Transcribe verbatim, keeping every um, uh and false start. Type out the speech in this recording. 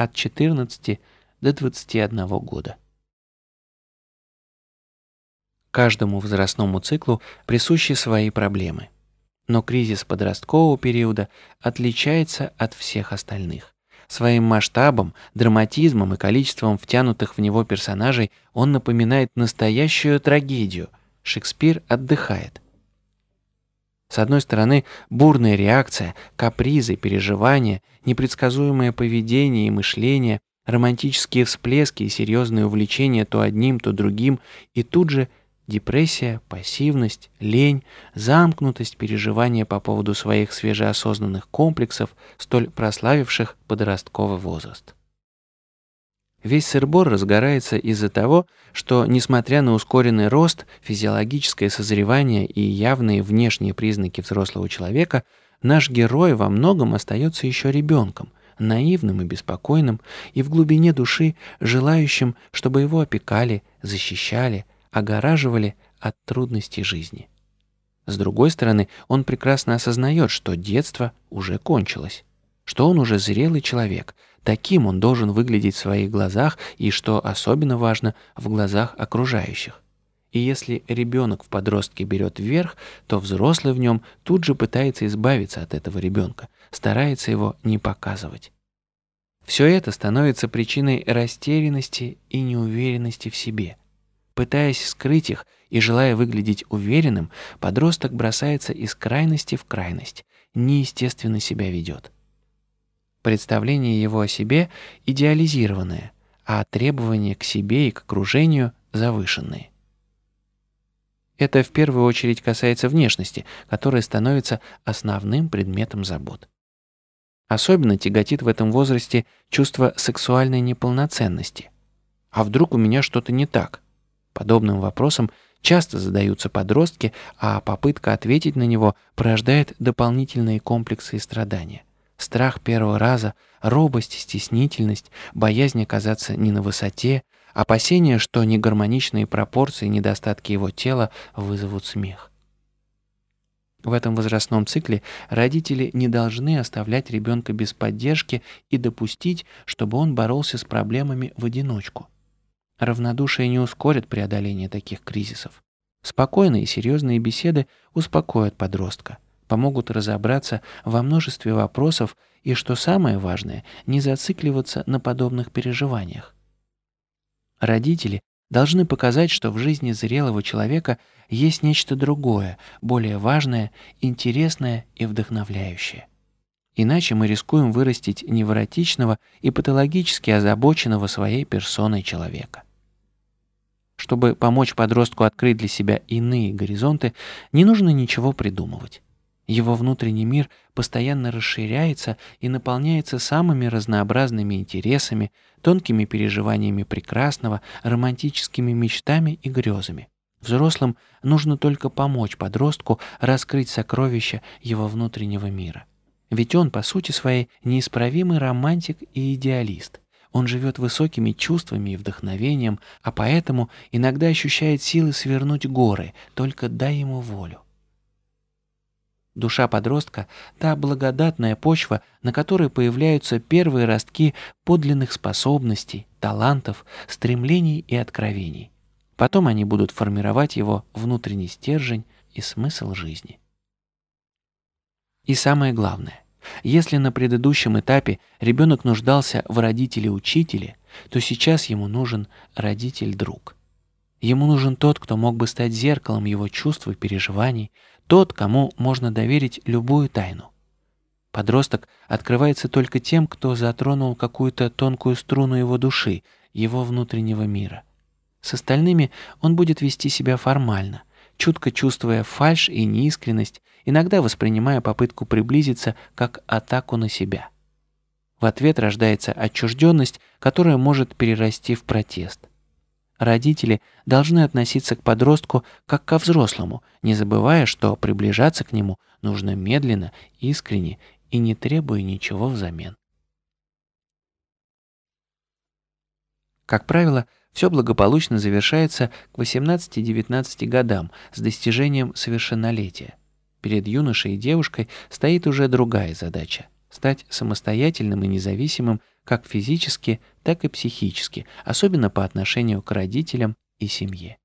от четырнадцати до двадцати одного года. Каждому возрастному циклу присущи свои проблемы, но кризис подросткового периода отличается от всех остальных. Своим масштабом, драматизмом и количеством втянутых в него персонажей он напоминает настоящую трагедию. Шекспир отдыхает. С одной стороны, бурная реакция, капризы, переживания, непредсказуемое поведение и мышление, романтические всплески и серьезные увлечения то одним, то другим, и тут же депрессия, пассивность, лень, замкнутость, переживания по поводу своих свежеосознанных комплексов, столь прославивших подростковый возраст. Весь сыр-бор разгорается из-за того, что, несмотря на ускоренный рост, физиологическое созревание и явные внешние признаки взрослого человека, наш герой во многом остается еще ребенком, наивным и беспокойным, и в глубине души желающим, чтобы его опекали, защищали, огораживали от трудностей жизни. С другой стороны, он прекрасно осознает, что детство уже кончилось, что он уже зрелый человек, таким он должен выглядеть в своих глазах и, что особенно важно, в глазах окружающих. И если ребенок в подростке берет вверх, то взрослый в нем тут же пытается избавиться от этого ребенка, старается его не показывать. Все это становится причиной растерянности и неуверенности в себе. Пытаясь скрыть их и желая выглядеть уверенным, подросток бросается из крайности в крайность, неестественно себя ведет. Представление его о себе идеализированное, а требования к себе и к окружению завышенные. Это в первую очередь касается внешности, которая становится основным предметом забот. Особенно тяготит в этом возрасте чувство сексуальной неполноценности. «А вдруг у меня что-то не так?» Подобным вопросом часто задаются подростки, а попытка ответить на него порождает дополнительные комплексы и страдания. Страх первого раза, робость, стеснительность, боязнь оказаться не на высоте, опасение, что негармоничные пропорции и недостатки его тела вызовут смех. В этом возрастном цикле родители не должны оставлять ребенка без поддержки и допустить, чтобы он боролся с проблемами в одиночку. Равнодушие не ускорит преодоление таких кризисов. Спокойные и серьезные беседы успокоят подростка, помогут разобраться во множестве вопросов и, что самое важное, не зацикливаться на подобных переживаниях. Родители должны показать, что в жизни зрелого человека есть нечто другое, более важное, интересное и вдохновляющее. Иначе мы рискуем вырастить невротичного и патологически озабоченного своей персоной человека. Чтобы помочь подростку открыть для себя иные горизонты, не нужно ничего придумывать. Его внутренний мир постоянно расширяется и наполняется самыми разнообразными интересами, тонкими переживаниями прекрасного, романтическими мечтами и грезами. Взрослым нужно только помочь подростку раскрыть сокровища его внутреннего мира. Ведь он, по сути своей, неисправимый романтик и идеалист. Он живет высокими чувствами и вдохновением, а поэтому иногда ощущает силы свернуть горы, только дай ему волю. Душа подростка – та благодатная почва, на которой появляются первые ростки подлинных способностей, талантов, стремлений и откровений. Потом они будут формировать его внутренний стержень и смысл жизни. И самое главное, если на предыдущем этапе ребенок нуждался в родителе-учителе, то сейчас ему нужен родитель-друг. Ему нужен тот, кто мог бы стать зеркалом его чувств и переживаний, тот, кому можно доверить любую тайну. Подросток открывается только тем, кто затронул какую-то тонкую струну его души, его внутреннего мира. С остальными он будет вести себя формально, чутко чувствуя фальшь и неискренность, иногда воспринимая попытку приблизиться как атаку на себя. В ответ рождается отчужденность, которая может перерасти в протест. Родители должны относиться к подростку как ко взрослому, не забывая, что приближаться к нему нужно медленно, искренне и не требуя ничего взамен. Как правило, все благополучно завершается к восемнадцати-девятнадцати годам с достижением совершеннолетия. Перед юношей и девушкой стоит уже другая задача – стать самостоятельным и независимым как физически, так и психически, особенно по отношению к родителям и семье.